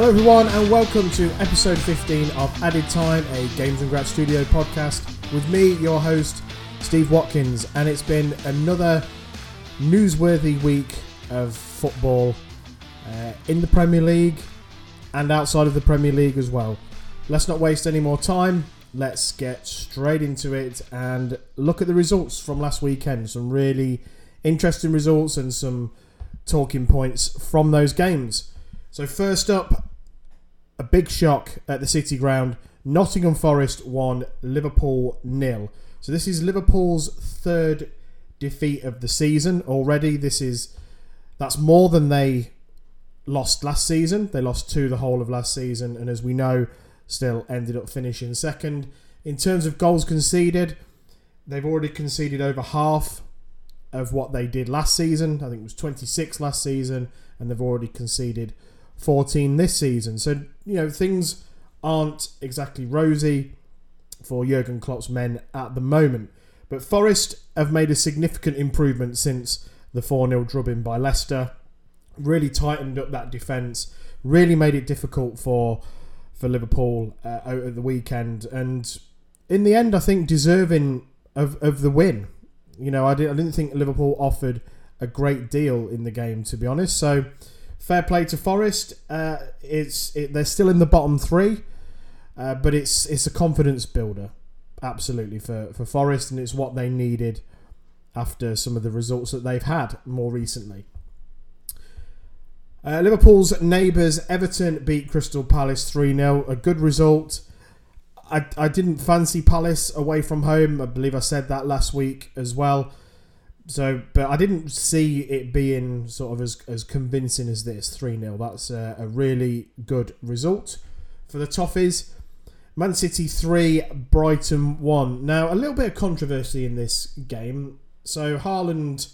Hello everyone and welcome to episode 15 of Added Time, a Games and Grad Studio podcast with me, your host, Steve Watkins. And it's been another newsworthy week of football in the Premier League and outside of the Premier League as well. Let's not waste any more time. Let's get straight into it and look at the results from last weekend. Some really interesting results and some talking points from those games. So first up, a big shock at the City ground. Nottingham Forest won, Liverpool 0. So this is Liverpool's third defeat of the season already. That's more than they lost last season. They lost two the whole of last season, and as we know, still ended up finishing second. In terms of goals conceded, they've already conceded over half of what they did last season. I think it was 26 last season, and they've already conceded 14 this season. So, you know, things aren't exactly rosy for Jurgen Klopp's men at the moment. But Forest have made a significant improvement since the 4-0 drubbing by Leicester. Really tightened up that defence. Really made it difficult for Liverpool out at the weekend. And in the end, I think deserving of the win. You know, I didn't think Liverpool offered a great deal in the game, to be honest. So, fair play to Forest. They're still in the bottom three, but it's a confidence builder, absolutely, for Forest, and it's what they needed after some of the results that they've had more recently. Liverpool's neighbours Everton beat Crystal Palace 3-0, a good result. I didn't fancy Palace away from home. I believe I said that last week as well. So, but I didn't see it being sort of as convincing as this 3-0. That's a really good result for the Toffees. Man City 3, Brighton 1. Now, a little bit of controversy in this game. So, Haaland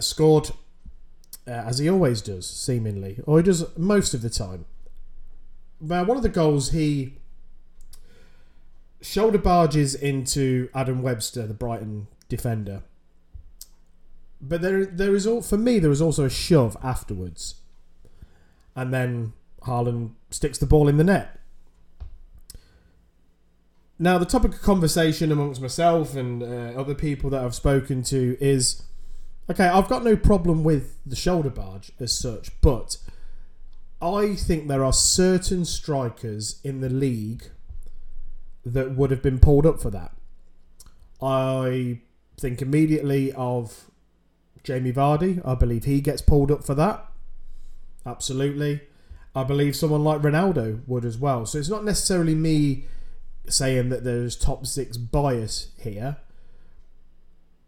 scored as he always does, seemingly, or he does most of the time. Now, one of the goals he shoulder barges into Adam Webster, the Brighton defender. But there was also a shove afterwards. And then Haaland sticks the ball in the net. Now, the topic of conversation amongst myself and other people that I've spoken to is, okay, I've got no problem with the shoulder barge as such, but I think there are certain strikers in the league that would have been pulled up for that. I think immediately of Jamie Vardy. I believe he gets pulled up for that. Absolutely. I believe someone like Ronaldo would as well. So it's not necessarily me saying that there's top six bias here,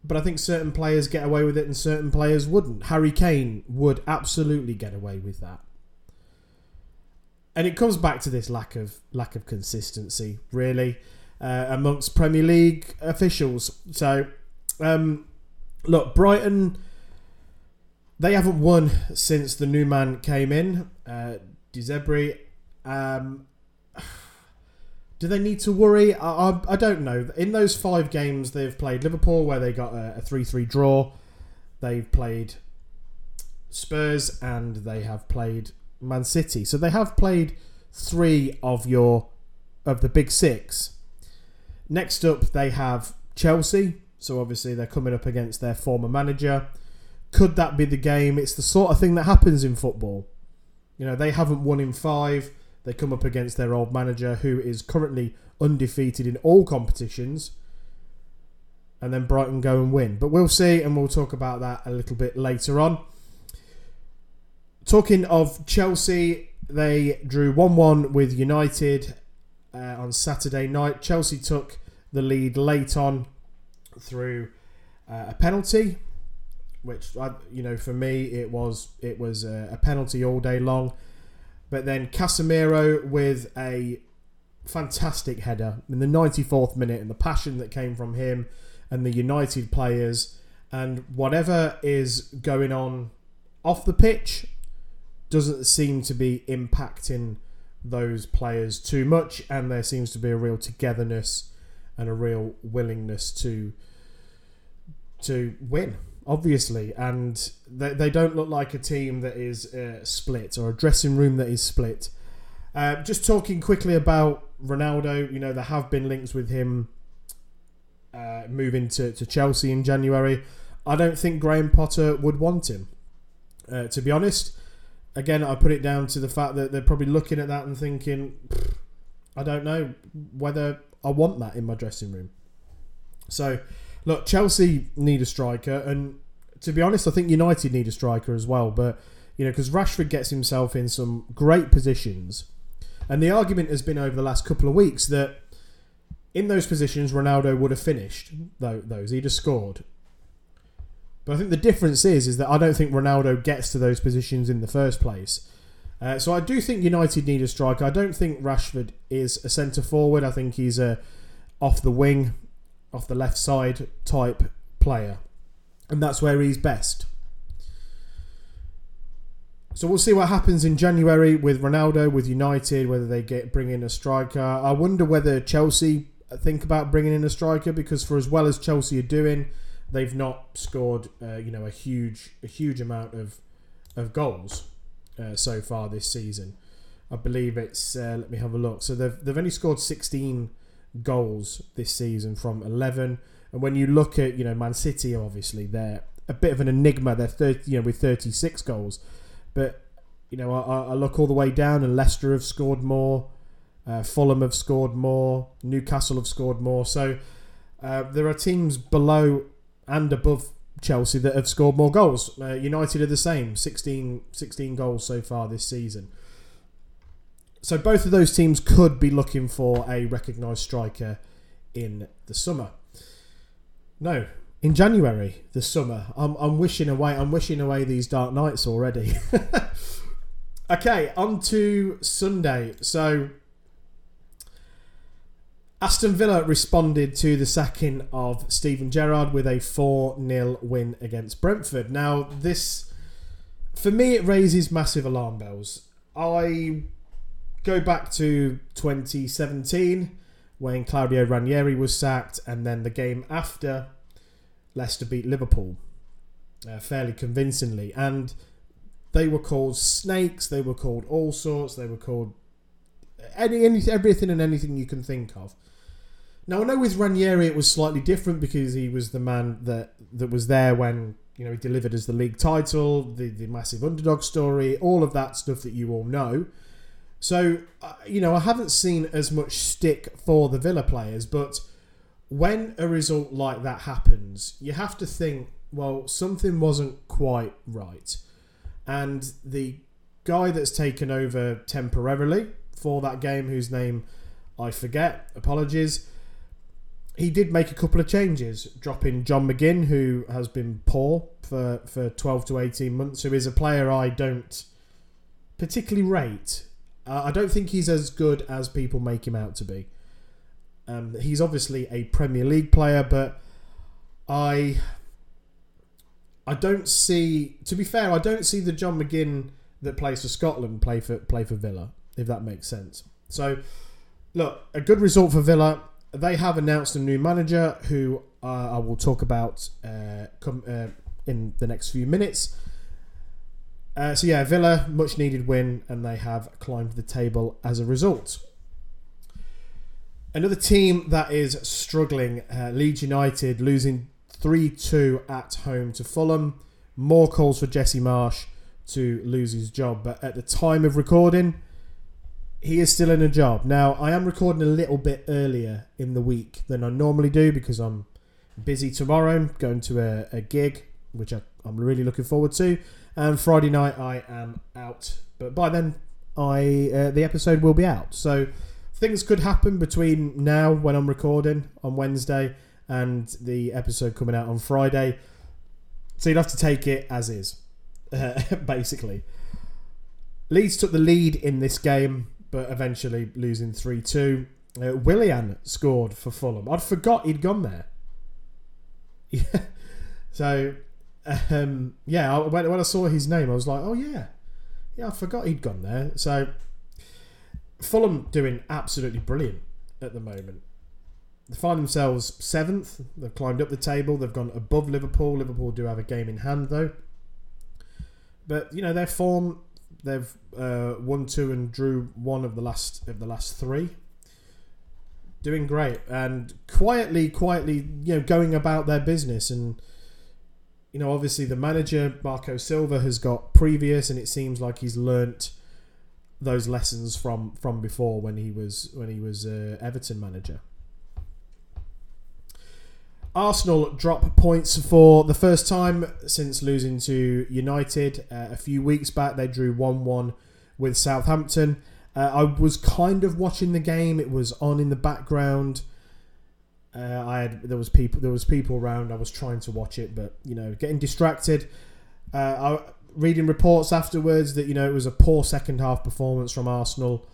but I think certain players get away with it and certain players wouldn't. Harry Kane would absolutely get away with that. And it comes back to this lack of consistency, really, amongst Premier League officials. So, look, Brighton, they haven't won since the new man came in, De Zerbi. Do they need to worry? I don't know. In those five games they've played Liverpool, where they got a 3-3 draw. They've played Spurs and they have played Man City. So they have played three of the big six. Next up, they have Chelsea. So obviously they're coming up against their former manager. Could that be the game? It's the sort of thing that happens in football. You know, they haven't won in five. They come up against their old manager, who is currently undefeated in all competitions. And then Brighton go and win. But we'll see, and we'll talk about that a little bit later on. Talking of Chelsea, they drew 1-1 with United on Saturday night. Chelsea took the lead late on through a penalty, which, for me, it was a penalty all day long. But then Casemiro with a fantastic header in the 94th minute, and the passion that came from him and the United players and whatever is going on off the pitch doesn't seem to be impacting those players too much, and there seems to be a real togetherness and a real willingness to win Obviously, and they don't look like a team that is split, or a dressing room that is split. Just talking quickly about Ronaldo, you know, there have been links with him moving to Chelsea in January. I don't think Graham Potter would want him, to be honest. Again, I put it down to the fact that they're probably looking at that and thinking, I don't know whether I want that in my dressing room. So... Look, Chelsea need a striker, and to be honest, I think United need a striker as well. But, you know, because Rashford gets himself in some great positions, and the argument has been over the last couple of weeks that in those positions, Ronaldo would have finished those. He'd have scored. But I think the difference is that I don't think Ronaldo gets to those positions in the first place. So I do think United need a striker. I don't think Rashford is a centre-forward. I think he's a off the wing, off the left side type player, and that's where he's best. So we'll see what happens in January with Ronaldo, with United, whether they bring in a striker. I wonder whether Chelsea think about bringing in a striker, because for as well as Chelsea are doing, they've not scored a huge amount of goals so far this season. I believe it's let me have a look. So they've only scored 16 goals this season from 11, and when you look at, you know, Man City, obviously they're a bit of an enigma. They're 30, you know, with 36 goals, but you know, I look all the way down, and Leicester have scored more, Fulham have scored more, Newcastle have scored more. So there are teams below and above Chelsea that have scored more goals. United are the same, 16 goals so far this season. So both of those teams could be looking for a recognised striker in the summer. No, in January, the summer. I'm wishing away these dark nights already. Okay, on to Sunday. So Aston Villa responded to the sacking of Steven Gerrard with a 4-0 win against Brentford. Now, this, for me, it raises massive alarm bells. I go back to 2017 when Claudio Ranieri was sacked, and then the game after, Leicester beat Liverpool fairly convincingly, and they were called snakes, they were called all sorts, they were called everything and anything you can think of. Now, I know with Ranieri it was slightly different because he was the man that was there when, you know, he delivered us the league title, the massive underdog story, all of that stuff that you all know. So, you know, I haven't seen as much stick for the Villa players, but when a result like that happens, you have to think, well, something wasn't quite right. And the guy that's taken over temporarily for that game, whose name I forget, apologies, he did make a couple of changes, dropping John McGinn, who has been poor for 12 to 18 months, who is a player I don't particularly rate. I don't think he's as good as people make him out to be. He's obviously a Premier League player, but I don't see... To be fair, I don't see the John McGinn that plays for Scotland play for Villa, if that makes sense. So, look, a good result for Villa. They have announced a new manager who I will talk about in the next few minutes. So yeah, Villa, much needed win, and they have climbed the table as a result. Another team that is struggling, Leeds United, losing 3-2 at home to Fulham. More calls for Jesse Marsh to lose his job, but at the time of recording, he is still in a job. Now, I am recording a little bit earlier in the week than I normally do because I'm busy tomorrow, going to a gig, which I'm really looking forward to. And Friday night I am out, but by then the episode will be out. So things could happen between now, when I'm recording on Wednesday, and the episode coming out on Friday. So you'd have to take it as is, basically. Leeds took the lead in this game, but eventually losing 3-2. Willian scored for Fulham. I'd forgot he'd gone there. Yeah. So... when I saw his name, I was like, oh yeah, I forgot he'd gone there. So Fulham doing absolutely brilliant at the moment. They find themselves 7th. They've climbed up the table. They've gone above Liverpool. Liverpool do have a game in hand, though. But, you know, their form, they've won two and drew one of the last three. Doing great. And quietly, you know, going about their business. And, you know, obviously the manager, Marco Silva, has got previous, and it seems like he's learnt those lessons from before when he was Everton manager. Arsenal drop points for the first time since losing to United a few weeks back. They drew 1-1 with Southampton. I was kind of watching the game. It was on in the background. There was people around. I was trying to watch it, but you know, getting distracted. I reading reports afterwards that, you know, it was a poor second half performance from Arsenal,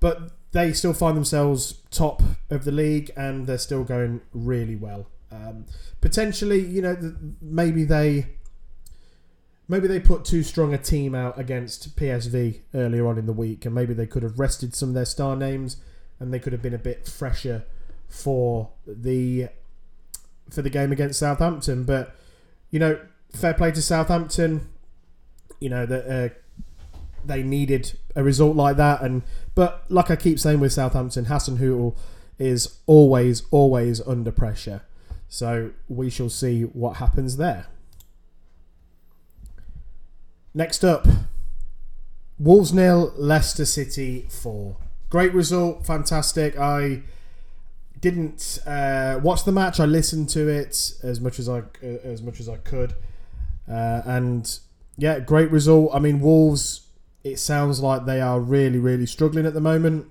but they still find themselves top of the league and they're still going really well. Potentially, you know, maybe they put too strong a team out against PSV earlier on in the week, and maybe they could have rested some of their star names and they could have been a bit fresher for the game against Southampton. But, you know, fair play to Southampton. You know, that they needed a result like that. But like I keep saying with Southampton, Hasenhüttl is always under pressure. So we shall see what happens there. Next up, Wolves 0, Leicester City 4. Great result, fantastic. I didn't watch the match. I listened to it as much as I could, and yeah, great result. I mean, Wolves, it sounds like they are really, really struggling at the moment.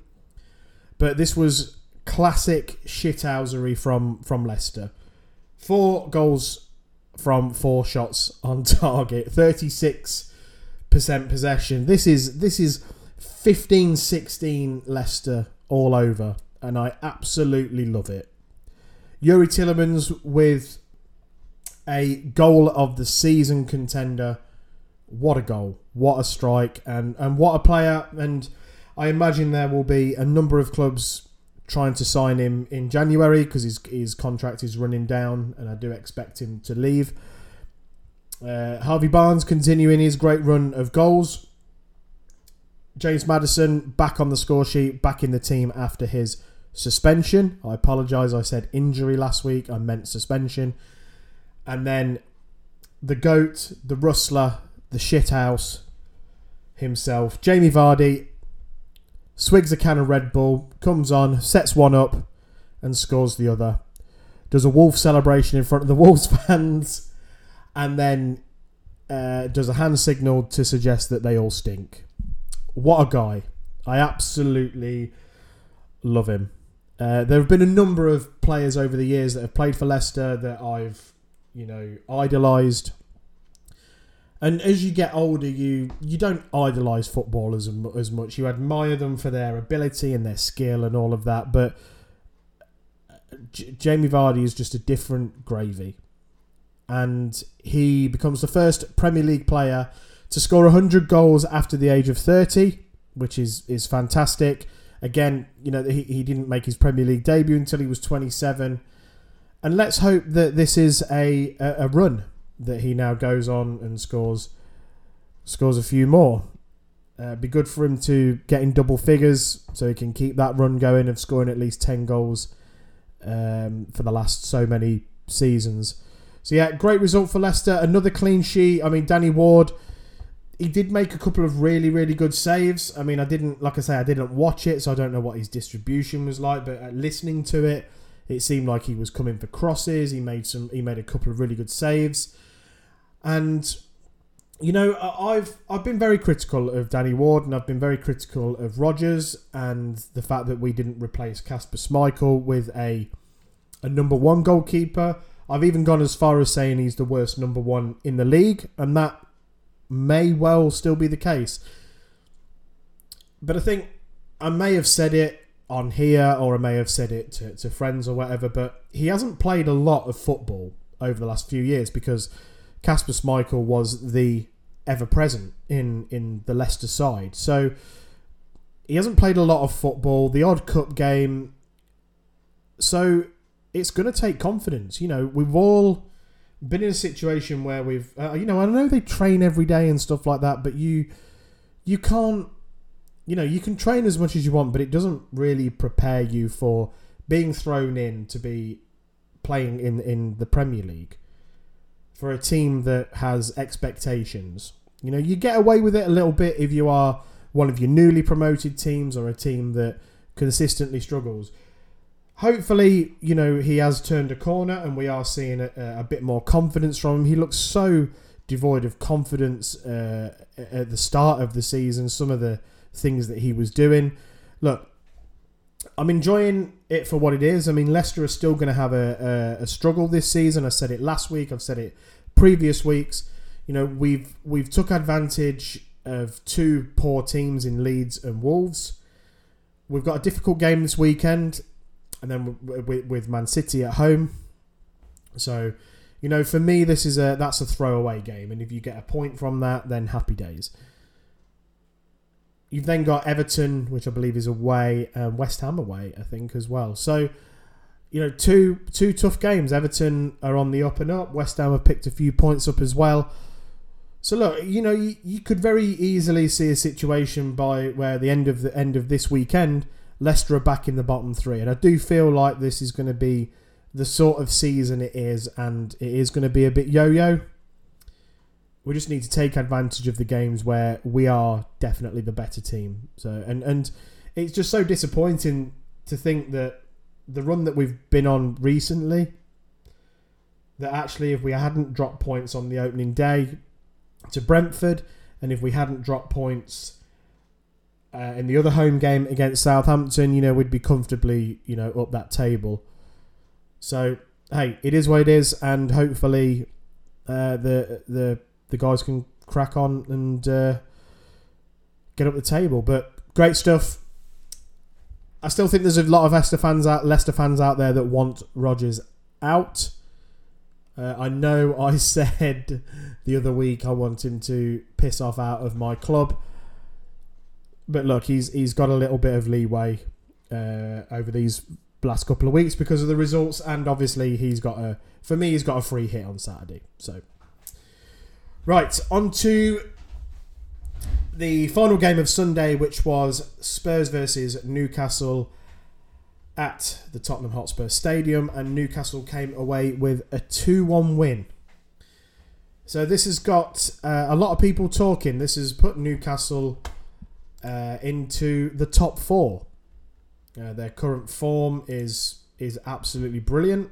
But this was classic shithousery from Leicester. 4 goals from 4 shots on target. 36% possession. This is 15-16 Leicester all over. And I absolutely love it. Youri Tielemans with a goal of the season contender. What a goal, what a strike, and what a player. And I imagine there will be a number of clubs trying to sign him in January because his contract is running down, and I do expect him to leave. Harvey Barnes continuing his great run of goals. James Maddison back on the score sheet, back in the team after his suspension. I apologise, I said injury last week, I meant suspension. And then the GOAT, the Rustler, the shithouse himself, Jamie Vardy, swigs a can of Red Bull, comes on, sets one up and scores the other. Does a Wolves celebration in front of the Wolves fans, and then does a hand signal to suggest that they all stink. What a guy. I absolutely love him. There have been a number of players over the years that have played for Leicester that I've, you know, idolised. And as you get older, you don't idolise footballers as much. You admire them for their ability and their skill and all of that. But Jamie Vardy is just a different gravy. And he becomes the first Premier League player to score 100 goals after the age of 30, which is fantastic. Again, you know, he didn't make his Premier League debut until he was 27. And let's hope that this is a run that he now goes on and scores a few more. Be good for him to get in double figures so he can keep that run going of scoring at least 10 goals for the last so many seasons. So yeah, great result for Leicester. Another clean sheet. I mean, Danny Ward, he did make a couple of really, really good saves. I mean, I didn't watch it, so I don't know what his distribution was like, but listening to it, it seemed like he was coming for crosses. He made a couple of really good saves. And, you know, I've been very critical of Danny Ward, and I've been very critical of Rodgers, and the fact that we didn't replace Kasper Schmeichel with a number one goalkeeper. I've even gone as far as saying he's the worst number one in the league, and that may well still be the case. But I think I may have said it on here, or I may have said it to friends or whatever, but he hasn't played a lot of football over the last few years because Kasper Schmeichel was the ever-present in the Leicester side. So he hasn't played a lot of football. The odd cup game So it's going to take confidence. You know, we've all been in a situation where we've, you know, I know they train every day and stuff like that, but you can't, you know, you can train as much as you want, but it doesn't really prepare you for being thrown in to be playing in the Premier League for a team that has expectations. You know, you get away with it a little bit if you are one of your newly promoted teams or a team that consistently struggles. Hopefully, you know, he has turned a corner and we are seeing a bit more confidence from him. He looks so devoid of confidence at the start of the season, some of the things that he was doing. Look, I'm enjoying it for what it is. I mean, Leicester are still going to have a struggle this season. I said it last week. I've said it previous weeks. You know, we've took advantage of two poor teams in Leeds and Wolves. We've got a difficult game this weekend, and then with Man City at home. So, you know, for me, this is that's a throwaway game, and if you get a point from that, then happy days. You've then got Everton, which I believe is away, West Ham away, I think, as well. So, you know, two tough games. Everton are on the up and up. West Ham have picked a few points up as well. So look, you know, you could very easily see a situation by where the end of this weekend, Leicester are back in the bottom three, and I do feel like this is going to be the sort of season it is, and it is going to be a bit yo-yo. We just need to take advantage of the games where we are definitely the better team. So and it's just so disappointing to think that the run that we've been on recently, that actually if we hadn't dropped points on the opening day to Brentford, and if we hadn't dropped points in the other home game against Southampton, you know, we'd be comfortably, you know, up that table. So hey, it is what it is, and hopefully the guys can crack on and get up the table. But great stuff. I still think there's a lot of Leicester fans out there that want Rodgers out. I know I said the other week I want him to piss off out of my club. But look, he's got a little bit of leeway over these last couple of weeks because of the results. And obviously, he's got a free hit on Saturday. So, right, on to the final game of Sunday, which was Spurs versus Newcastle at the Tottenham Hotspur Stadium, and Newcastle came away with a 2-1 win. So this has got a lot of people talking. This has put Newcastle into the top four. Their current form is absolutely brilliant.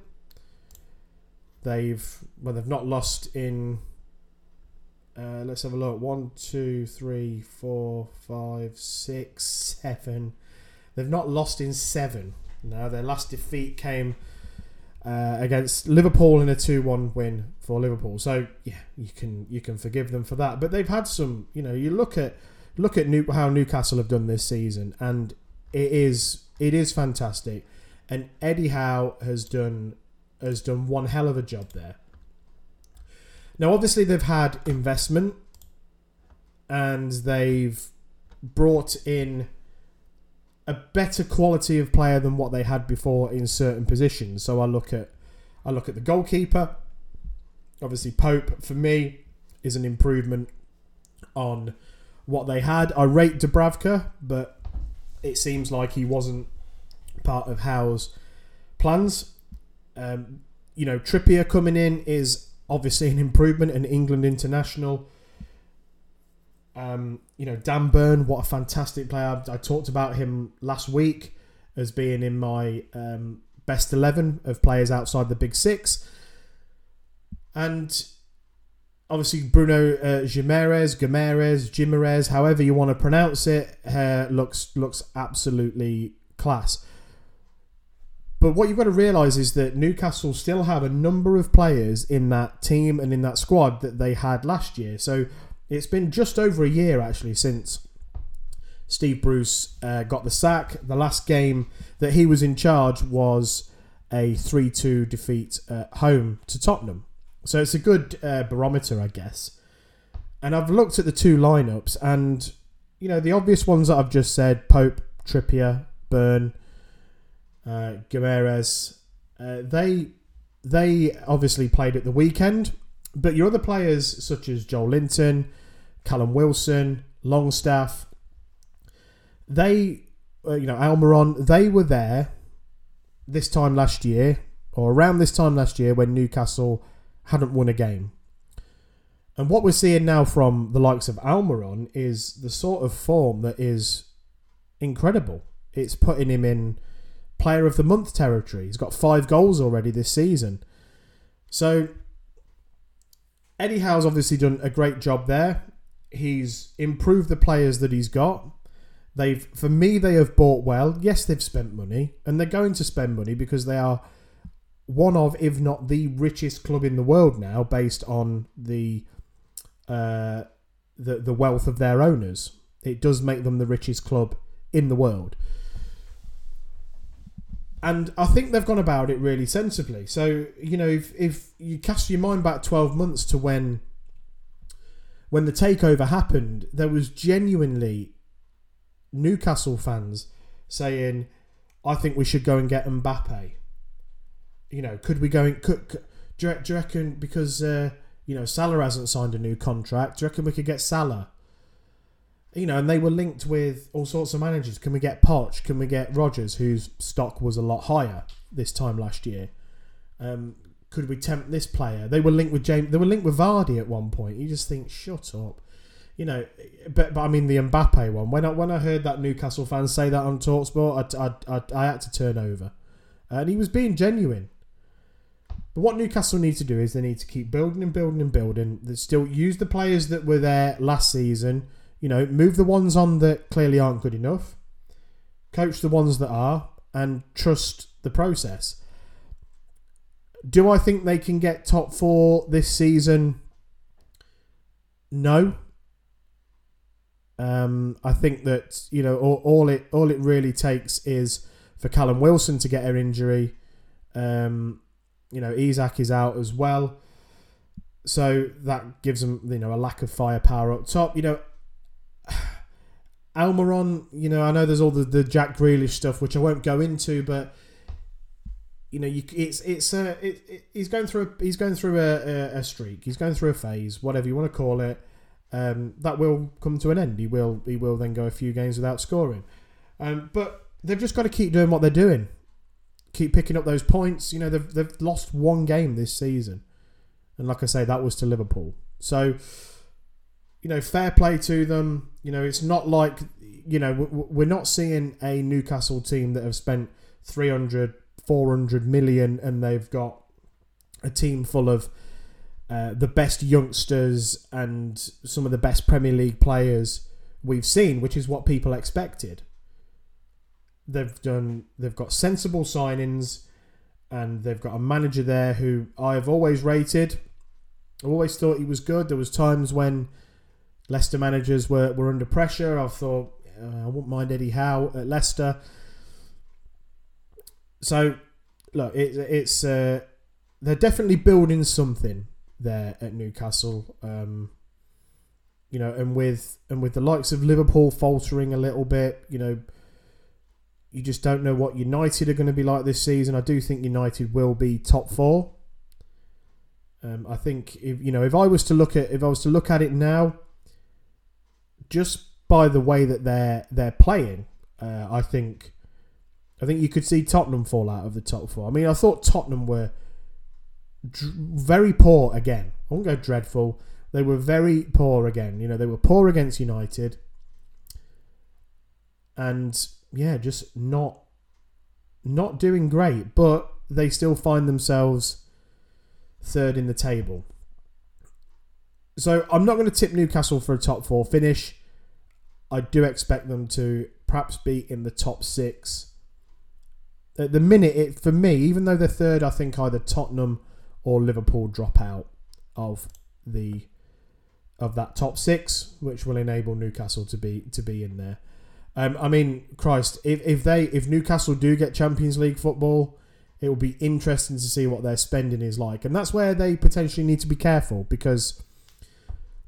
They've not lost in, let's have a look, 1, 2, 3, 4, 5, 6, 7. They've not lost in 7. No, their last defeat came against Liverpool in a 2-1 win for Liverpool. So yeah, you can forgive them for that. But they've had some, you know, you look at how Newcastle have done this season, and it is fantastic. And Eddie Howe has done one hell of a job there. Now obviously they've had investment, and they've brought in a better quality of player than what they had before in certain positions. So I look at the goalkeeper. Obviously Pope, for me, is an improvement on what they had. I rate Dubravka, but it seems like he wasn't part of Howe's plans. You know, Trippier coming in is obviously an improvement, an England international. You know, Dan Burn, what a fantastic player. I talked about him last week as being in my best 11 of players outside the big six. And obviously Bruno Gimares, however you want to pronounce it, looks absolutely class. But what you've got to realise is that Newcastle still have a number of players in that team and in that squad that they had last year. So it's been just over a year, actually, since Steve Bruce got the sack. The last game that he was in charge was a 3-2 defeat at home to Tottenham. So it's a good barometer, I guess. And I've looked at the two lineups, and, you know, the obvious ones that I've just said, Pope, Trippier, Byrne, Guimaraes. They obviously played at the weekend, but your other players such as Joel Linton, Callum Wilson, Longstaff, they, Almiron, they were there this time last year, or around this time last year, when Newcastle hadn't won a game. And what we're seeing now from the likes of Almiron is the sort of form that is incredible. It's putting him in Player of the Month territory. He's got 5 goals already this season. So Eddie Howe's obviously done a great job there. He's improved the players that he's got. They have bought well. Yes, they've spent money, and they're going to spend money because they are one of, if not the richest club in the world now, based on the wealth of their owners. It does make them the richest club in the world. And I think they've gone about it really sensibly. So, if you cast your mind back 12 months to when the takeover happened, there was genuinely Newcastle fans saying, I think we should go and get Mbappe. Could we go and cook? Do you reckon, because, Salah hasn't signed a new contract, do you reckon we could get Salah? And they were linked with all sorts of managers. Can we get Poch? Can we get Rodgers, whose stock was a lot higher this time last year? Could we tempt this player? They were linked with James. They were linked with Vardy at one point. You just think, shut up, But I mean the Mbappe one. When I heard that Newcastle fans say that on TalkSport, I had to turn over, and he was being genuine. But what Newcastle need to do is they need to keep building and building and building. They still use the players that were there last season. Move the ones on that clearly aren't good enough, coach the ones that are, and trust the process. Do I think they can get top 4 this season? No. I think that, all it really takes is for Callum Wilson to get an injury. Isak is out as well. So that gives them, a lack of firepower up top. Almiron, I know there's all the Jack Grealish stuff, which I won't go into, but he's going through a streak, he's going through a phase, whatever you want to call it, that will come to an end. He will then go a few games without scoring, but they've just got to keep doing what they're doing, keep picking up those points. They've lost 1 game this season, and like I say, that was to Liverpool. So. Fair play to them. It's not like, we're not seeing a Newcastle team that have spent 300, 400 million and they've got a team full of the best youngsters and some of the best Premier League players we've seen, which is what people expected. They've got sensible signings, and they've got a manager there who I've always rated. I've always thought he was good. There was times when Leicester managers were under pressure. I thought, I wouldn't mind Eddie Howe at Leicester. So, look, it's they're definitely building something there at Newcastle. And with the likes of Liverpool faltering a little bit, you just don't know what United are going to be like this season. I do think United will be top 4. I think if I was to look at it now, just by the way that they're playing, I think you could see Tottenham fall out of the top 4. I mean, I thought Tottenham were very poor again. I won't go dreadful. They were very poor again. They were poor against United, and just not doing great. But they still find themselves 3rd in the table. So I'm not going to tip Newcastle for a top 4 finish. I do expect them to perhaps be in the top 6. At the minute, for me, even though they're 3rd, I think either Tottenham or Liverpool drop out of that top 6, which will enable Newcastle to be in there. Christ, if Newcastle do get Champions League football, it will be interesting to see what their spending is like, and that's where they potentially need to be careful, because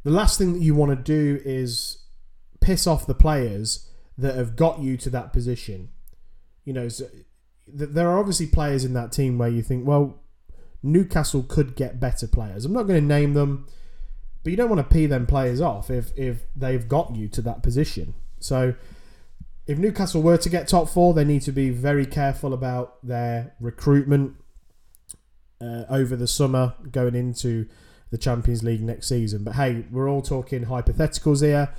the last thing that you want to do is piss off the players that have got you to that position. there are obviously players in that team where you think, well, Newcastle could get better players. I'm not going to name them, but you don't want to pee them players off if they've got you to that position. So if Newcastle were to get top four, they need to be very careful about their recruitment over the summer going into the Champions League next season. But hey, we're all talking hypotheticals here.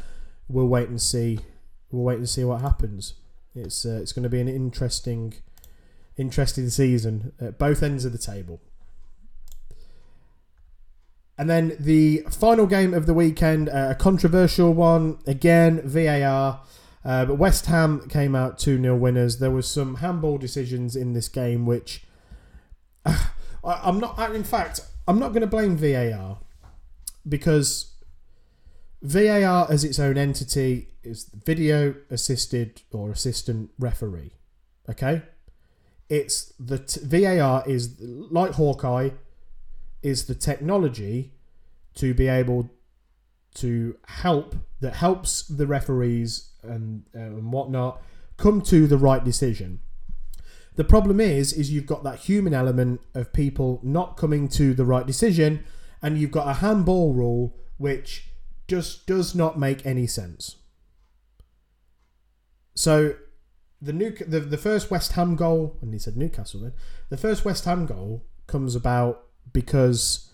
We'll wait and see. We'll wait and see what happens. It's going to be an interesting season at both ends of the table. And then the final game of the weekend, a controversial one. Again, VAR. But West Ham came out 2-0 winners. There was some handball decisions in this game, which I'm not going to blame VAR, because VAR as its own entity is video assisted or assistant referee. Okay? It's the VAR is, like Hawkeye, is the technology to be able to help, that helps the referees and whatnot come to the right decision. The problem is you've got that human element of people not coming to the right decision, and you've got a handball rule which just does not make any sense. So the first West Ham goal, and he said Newcastle then, the first West Ham goal comes about because,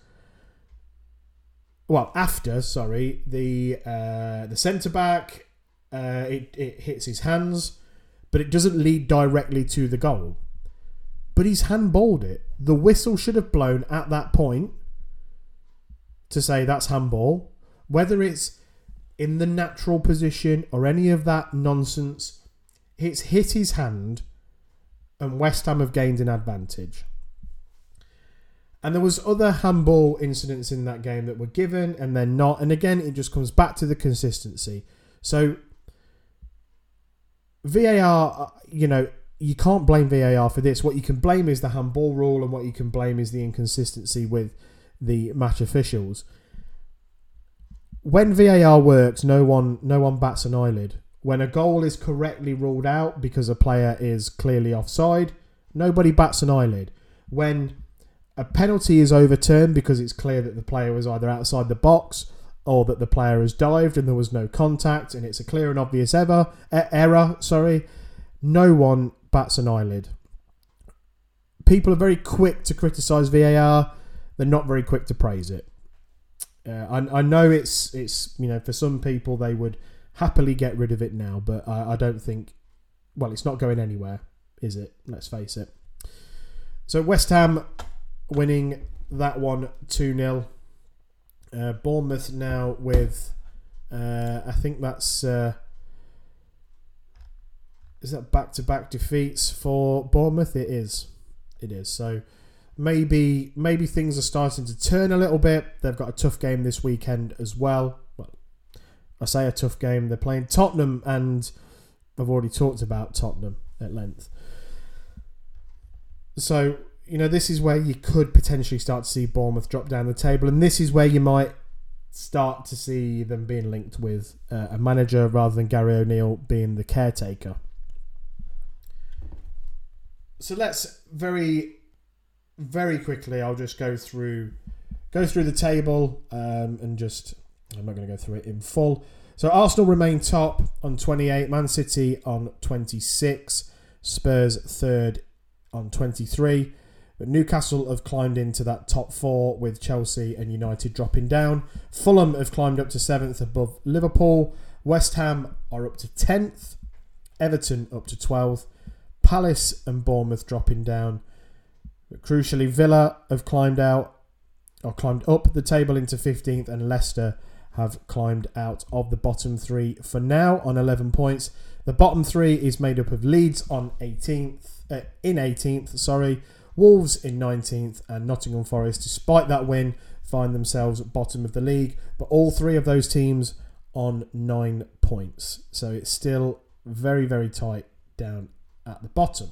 well, the centre-back, it hits his hands, but it doesn't lead directly to the goal. But he's handballed it. The whistle should have blown at that point to say that's handball. Whether it's in the natural position or any of that nonsense, it's hit his hand, and West Ham have gained an advantage. And there was other handball incidents in that game that were given and then not. And again, it just comes back to the consistency. So VAR, you can't blame VAR for this. What you can blame is the handball rule, and what you can blame is the inconsistency with the match officials. When VAR works, no one bats an eyelid. When a goal is correctly ruled out because a player is clearly offside, nobody bats an eyelid. When a penalty is overturned because it's clear that the player was either outside the box or that the player has dived and there was no contact and it's a clear and obvious error, no one bats an eyelid. People are very quick to criticise VAR. They're not very quick to praise it. I know it's for some people they would happily get rid of it now, but I don't think... Well, it's not going anywhere, is it? Let's face it. So West Ham winning that one 2-0. Bournemouth now with... I think that's... is that back-to-back defeats for Bournemouth? It is. It is. So maybe things are starting to turn a little bit. They've got a tough game this weekend as well. Well, I say a tough game. They're playing Tottenham, and I've already talked about Tottenham at length. So... this is where you could potentially start to see Bournemouth drop down the table, and this is where you might start to see them being linked with a manager rather than Gary O'Neill being the caretaker. So let's very, very quickly, I'll just go through the table, and just, I'm not going to go through it in full. So Arsenal remain top on 28, Man City on 26, Spurs third on 23. But Newcastle have climbed into that top four with Chelsea and United dropping down. Fulham have climbed up to 7th above Liverpool. West Ham are up to 10th. Everton up to 12th. Palace and Bournemouth dropping down. But crucially, Villa have climbed up the table into 15th, and Leicester have climbed out of the bottom three for now on 11 points. The bottom three is made up of Leeds in 18th. Wolves in 19th, and Nottingham Forest, despite that win, find themselves at bottom of the league. But all three of those teams on 9 points. So it's still very, very tight down at the bottom.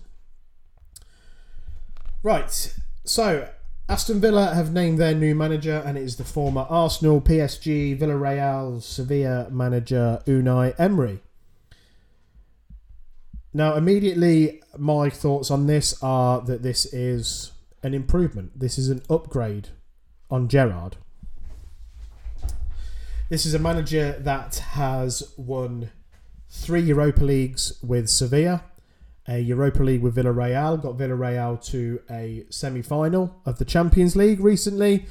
Right, so Aston Villa have named their new manager, and it is the former Arsenal, PSG, Villarreal, Sevilla manager Unai Emery. Now, immediately, my thoughts on this are that this is an improvement. This is an upgrade on Gerrard. This is a manager that has won 3 Europa Leagues with Sevilla, a Europa League with Villarreal, got Villarreal to a semi-final of the Champions League recently.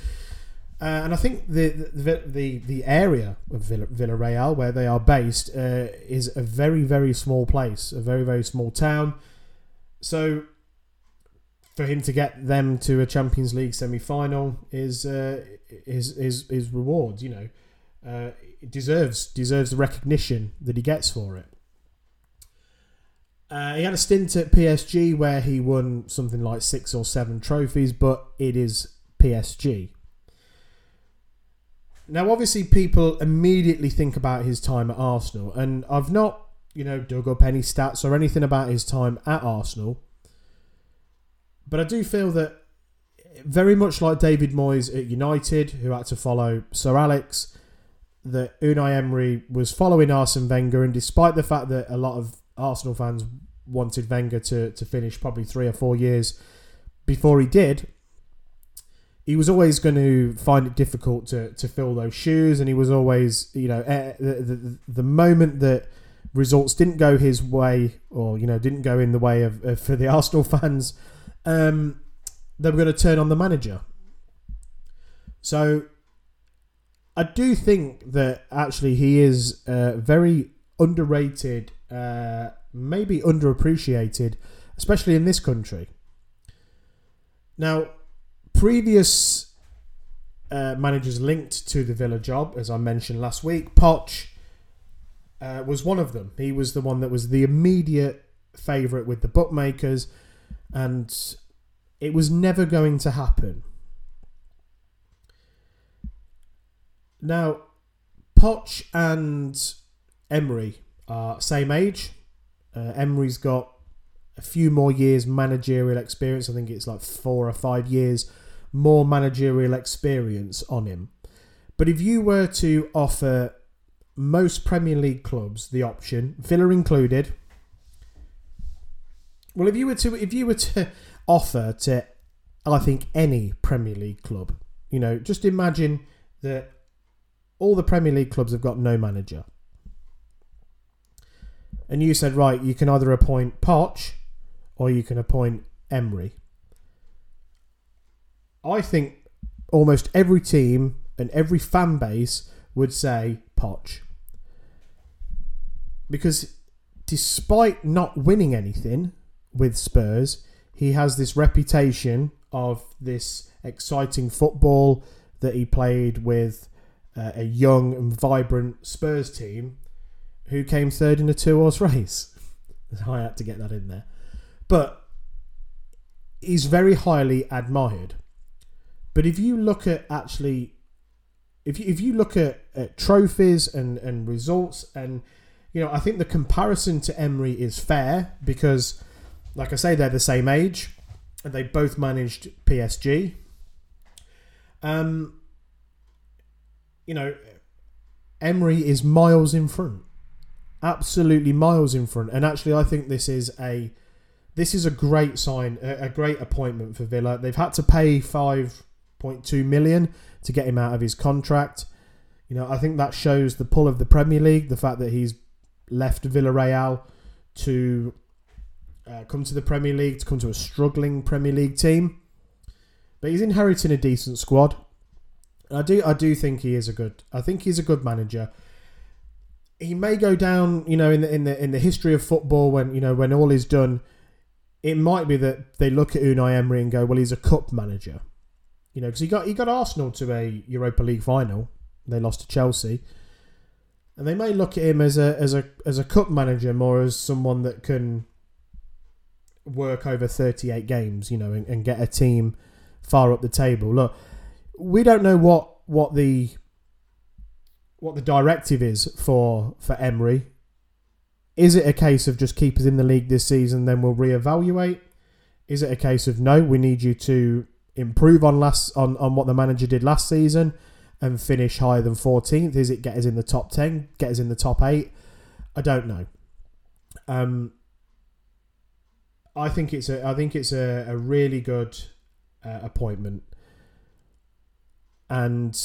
And I think the area of Villarreal, where they are based, is a very, very small place, a very, very small town. So for him to get them to a Champions League semi-final is reward, you know. It deserves the recognition that he gets for it. He had a stint at PSG where he won something like 6 or 7 trophies, but it is PSG. Now, obviously, people immediately think about his time at Arsenal, and I've not, you know, dug up any stats or anything about his time at Arsenal, but I do feel that very much like David Moyes at United, who had to follow Sir Alex, that Unai Emery was following Arsene Wenger, and despite the fact that a lot of Arsenal fans wanted Wenger to finish probably 3 or 4 years before he did, he was always going to find it difficult to fill those shoes, and he was always, you know, the moment that results didn't go his way, or, you know, didn't go in the way of for the Arsenal fans, they were going to turn on the manager. So I do think that actually he is very underrated, maybe underappreciated, especially in this country. Now, previous managers linked to the Villa job, as I mentioned last week, Poch was one of them. He was the one that was the immediate favourite with the bookmakers, and it was never going to happen. Now, Poch and Emery are same age. Emery's got a few more years managerial experience. I think it's like 4 or 5 years more managerial experience on him. But if you were to offer most Premier League clubs the option, Villa included, well, if you were to offer to, I think, any Premier League club, you know, just imagine that all the Premier League clubs have got no manager. And you said, right, you can either appoint Poch or you can appoint Emery. I think almost every team and every fan base would say Poch. Because despite not winning anything with Spurs, he has this reputation of this exciting football that he played with a young and vibrant Spurs team who came 3rd in a 2-horse race. I had to get that in there. But he's very highly admired. But if you look at actually, if you look at trophies and results, and, you know, I think the comparison to Emery is fair because, like I say, they're the same age and they both managed PSG. You know, Emery is miles in front, absolutely miles in front, and actually, I think this is a great sign, a great appointment for Villa. They've had to pay $5.2 million to get him out of his contract. You know, I think that shows the pull of the Premier League, the fact that he's left Villarreal to come to the Premier League, to come to a struggling Premier League team, but he's inheriting a decent squad. I do think he is a good. I think he's a good manager. He may go down, you know, in the history of football when, you know, when all is done, it might be that they look at Unai Emery and go, well, he's a cup manager, you know, because he got Arsenal to a Europa League final. They lost to Chelsea, and they may look at him as a cup manager more as someone that can work over 38 games, you know, and get a team far up the table. Look. We don't know what the directive is for Emery. Is it a case of just keep us in the league this season, then we'll reevaluate? Is it a case of no, we need you to improve on what the manager did last season and finish higher than 14th? Is it get us in the top 10, get us in the top 8? I don't know. I think it's a really good appointment. And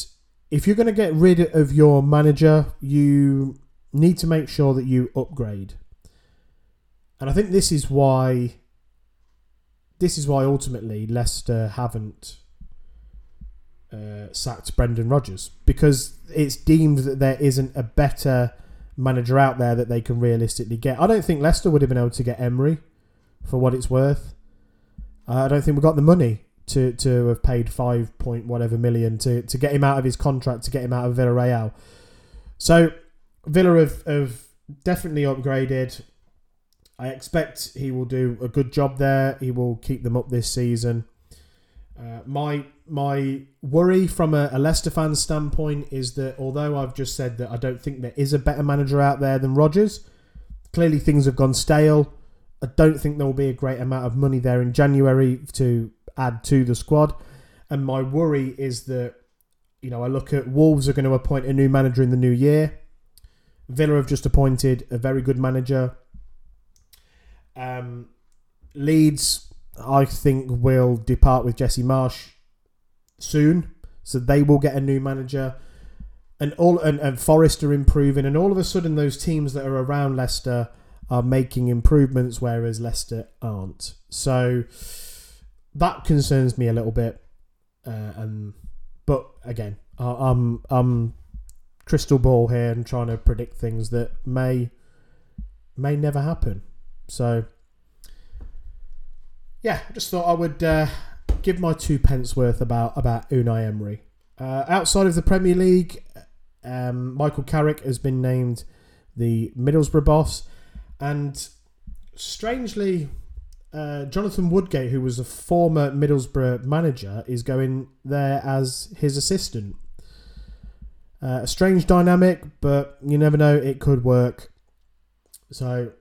if you're going to get rid of your manager, you need to make sure that you upgrade. And I think this is why ultimately Leicester haven't sacked Brendan Rodgers, because it's deemed that there isn't a better manager out there that they can realistically get. I don't think Leicester would have been able to get Emery for what it's worth. I don't think we've got the money to have paid 5 point whatever million to get him out of his contract, to get him out of Villarreal. So Villa have definitely upgraded. I expect he will do a good job there. He will keep them up this season. My worry from a Leicester fan standpoint is that, although I've just said that I don't think there is a better manager out there than Rodgers, clearly things have gone stale. I don't think there will be a great amount of money there in January to add to the squad. And my worry is that, you know, I look at Wolves are going to appoint a new manager in the new year. Villa have just appointed a very good manager. Leeds, I think, will depart with Jesse Marsh soon, so they will get a new manager, and Forest are improving, and all of a sudden those teams that are around Leicester are making improvements, whereas Leicester aren't. So that concerns me a little bit. But again, I'm crystal ball here and trying to predict things that may never happen. So, yeah, I just thought I would give my 2p worth about Unai Emery. Outside of the Premier League, Michael Carrick has been named the Middlesbrough boss. And strangely, Jonathan Woodgate, who was a former Middlesbrough manager, is going there as his assistant. A strange dynamic, but you never know, it could work. So,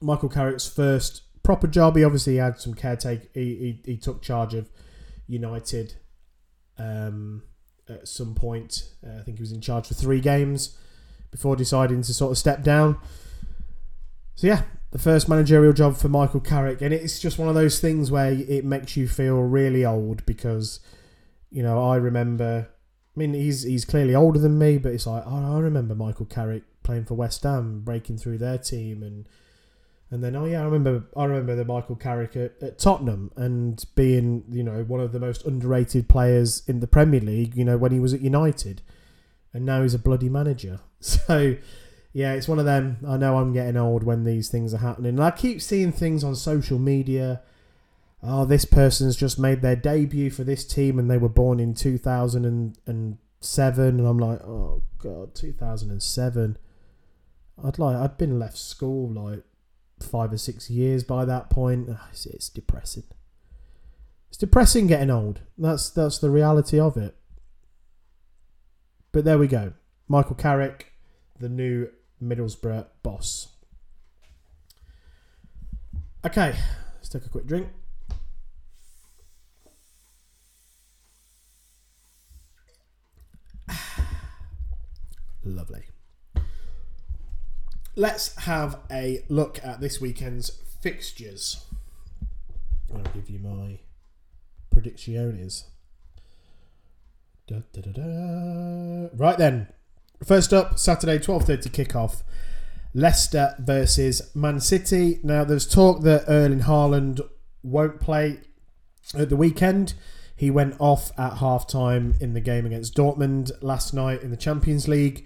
Michael Carrick's first proper job. He obviously had some caretaking. He took charge of United at some point. I think he was in charge for 3 games before deciding to sort of step down. So yeah, the first managerial job for Michael Carrick, and it's just one of those things where it makes you feel really old, because I remember. I mean, he's clearly older than me, but it's like, I remember Michael Carrick playing for West Ham, breaking through their team, And then, I remember the Michael Carrick at Tottenham, and being, one of the most underrated players in the Premier League, when he was at United. And now he's a bloody manager. So, yeah, it's one of them. I know I'm getting old when these things are happening. And I keep seeing things on social media. Oh, this person's just made their debut for this team and they were born in 2007. And I'm like, oh, God, 2007. I'd been left school, 5 or 6 years by that point. It's depressing. It's depressing getting old. That's the reality of it. But there we go. Michael Carrick, the new Middlesbrough boss. Okay, let's take a quick drink. Lovely. Let's have a look at this weekend's fixtures. I'll give you my predictions. Right then. First up, Saturday, 12:30 kickoff. Leicester versus Man City. Now, there's talk that Erling Haaland won't play at the weekend. He went off at half-time in the game against Dortmund last night in the Champions League.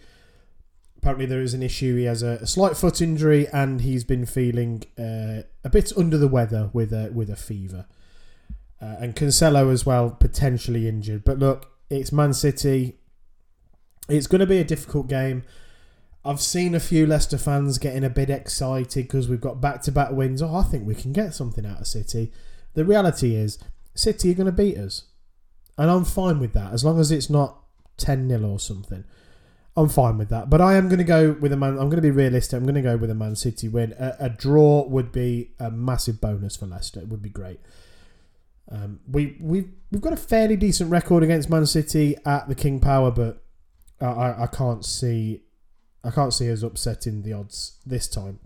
Apparently there is an issue. He has a slight foot injury, and he's been feeling a bit under the weather with a fever. And Cancelo as well, potentially injured. But look, it's Man City. It's going to be a difficult game. I've seen a few Leicester fans getting a bit excited because we've got back-to-back wins. Oh, I think we can get something out of City. The reality is, City are going to beat us. And I'm fine with that, as long as it's not 10-0 or something. I'm fine with that, but I am going to go with I'm going to be realistic. I'm going to go with a Man City win. A draw would be a massive bonus for Leicester. It would be great. We've got a fairly decent record against Man City at the King Power, but I can't see us upsetting the odds this time.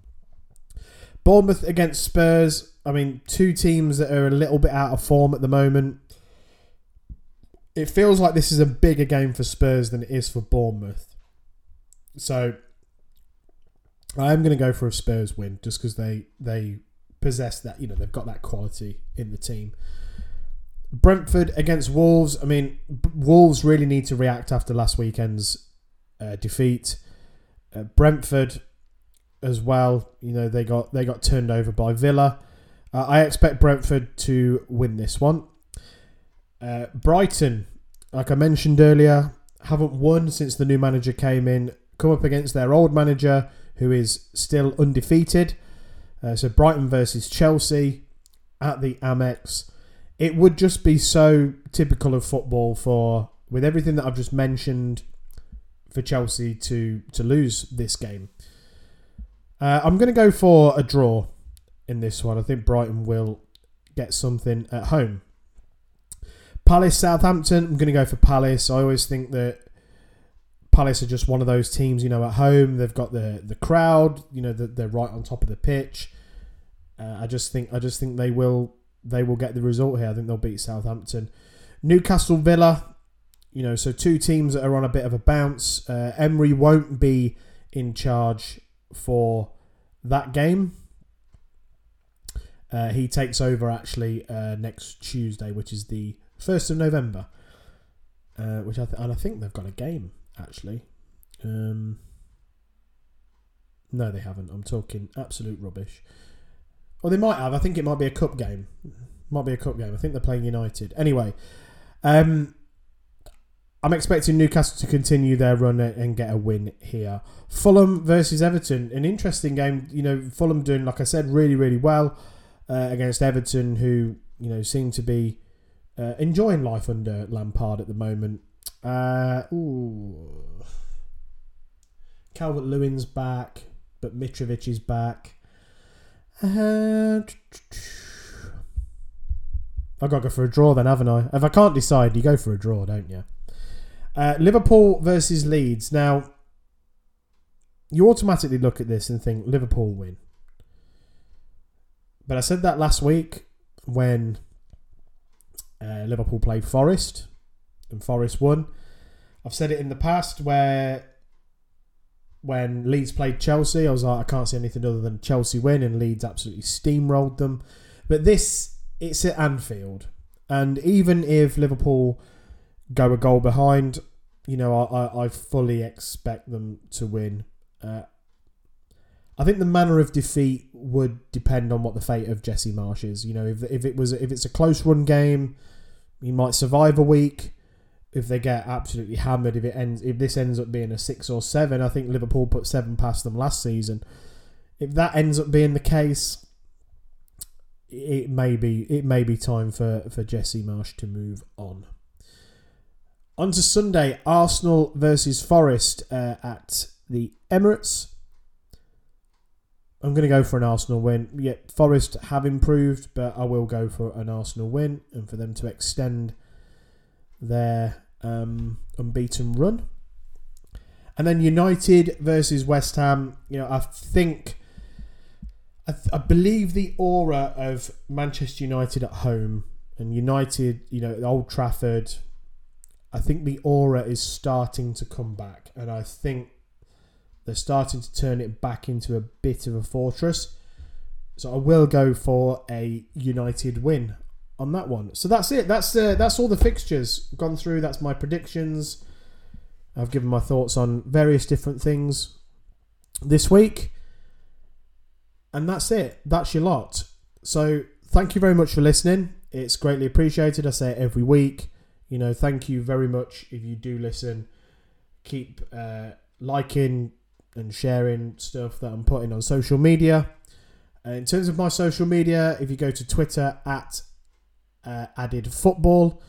Bournemouth against Spurs. I mean, two teams that are a little bit out of form at the moment. It feels like this is a bigger game for Spurs than it is for Bournemouth. So I'm going to go for a Spurs win just because they possess that, you know, they've got that quality in the team. Brentford against Wolves. I mean, Wolves really need to react after last weekend's defeat. Brentford as well, you know, they got turned over by Villa. I expect Brentford to win this one. Brighton, like I mentioned earlier, haven't won since the new manager came in. Come up against their old manager, who is still undefeated. So Brighton versus Chelsea at the Amex. It would just be so typical of football with everything that I've just mentioned, for Chelsea to lose this game. I'm going to go for a draw in this one. I think Brighton will get something at home. Palace, Southampton. I'm going to go for Palace. I always think that Palace are just one of those teams, you know, at home. They've got the crowd, you know, they're right on top of the pitch. I just think they will get the result here. I think they'll beat Southampton. Newcastle, Villa. You know, so two teams that are on a bit of a bounce. Emery won't be in charge for that game. He takes over actually next Tuesday, which is the 1st of November. And I think they've got a game, actually. No, they haven't. I'm talking absolute rubbish. Well, they might have. I think it might be a cup game. I think they're playing United. Anyway, I'm expecting Newcastle to continue their run and get a win here. Fulham versus Everton, an interesting game. You know, Fulham doing, like I said, really, really well against Everton, who, you know, seem to be enjoying life under Lampard at the moment. Calvert-Lewin's back, but Mitrovic is back. I've got to go for a draw then, haven't I? If I can't decide, you go for a draw, don't you? Liverpool versus Leeds. Now, you automatically look at this and think Liverpool win. But I said that last week when Liverpool played Forest and Forest won. I've said it in the past where when Leeds played Chelsea, I was like, I can't see anything other than Chelsea win, and Leeds absolutely steamrolled them. But this, it's at Anfield. And even if Liverpool go a goal behind, you know, I fully expect them to win. I think the manner of defeat would depend on what the fate of Jesse Marsh is. You know, if it's a close run game, he might survive a week. If they get absolutely hammered, if this ends up being a 6 or 7, I think Liverpool put 7 past them last season. If that ends up being the case, it may be time for Jesse Marsh to move on. On to Sunday, Arsenal versus Forest at the Emirates. I'm going to go for an Arsenal win. Yeah, Forest have improved, but I will go for an Arsenal win and for them to extend their unbeaten run. And then United versus West Ham. You know, I believe the aura of Manchester United at home and United, you know, Old Trafford. I think the aura is starting to come back, and I think they're starting to turn it back into a bit of a fortress. So I will go for a United win on that one. So that's it. That's all the fixtures gone through. That's my predictions. I've given my thoughts on various different things this week, and that's it. That's your lot. So thank you very much for listening. It's greatly appreciated. I say it every week. You know, thank you very much if you do listen. Keep liking and sharing stuff that I'm putting on social media. In terms of my social media, if you go to Twitter at Added Football.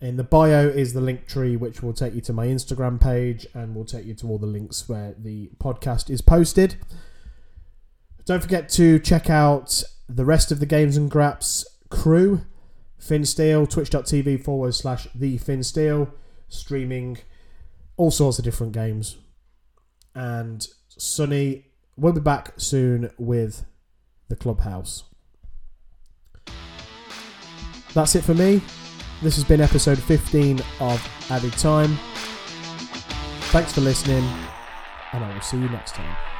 In the bio is the link tree, which will take you to my Instagram page and will take you to all the links where the podcast is posted. Don't forget to check out the rest of the Games and Graps crew. Finsteel, twitch.tv/thefinsteel, streaming all sorts of different games. And Sunny will be back soon with the clubhouse. That's it for me. This has been episode 15 of Added Time. Thanks for listening, and I will see you next time.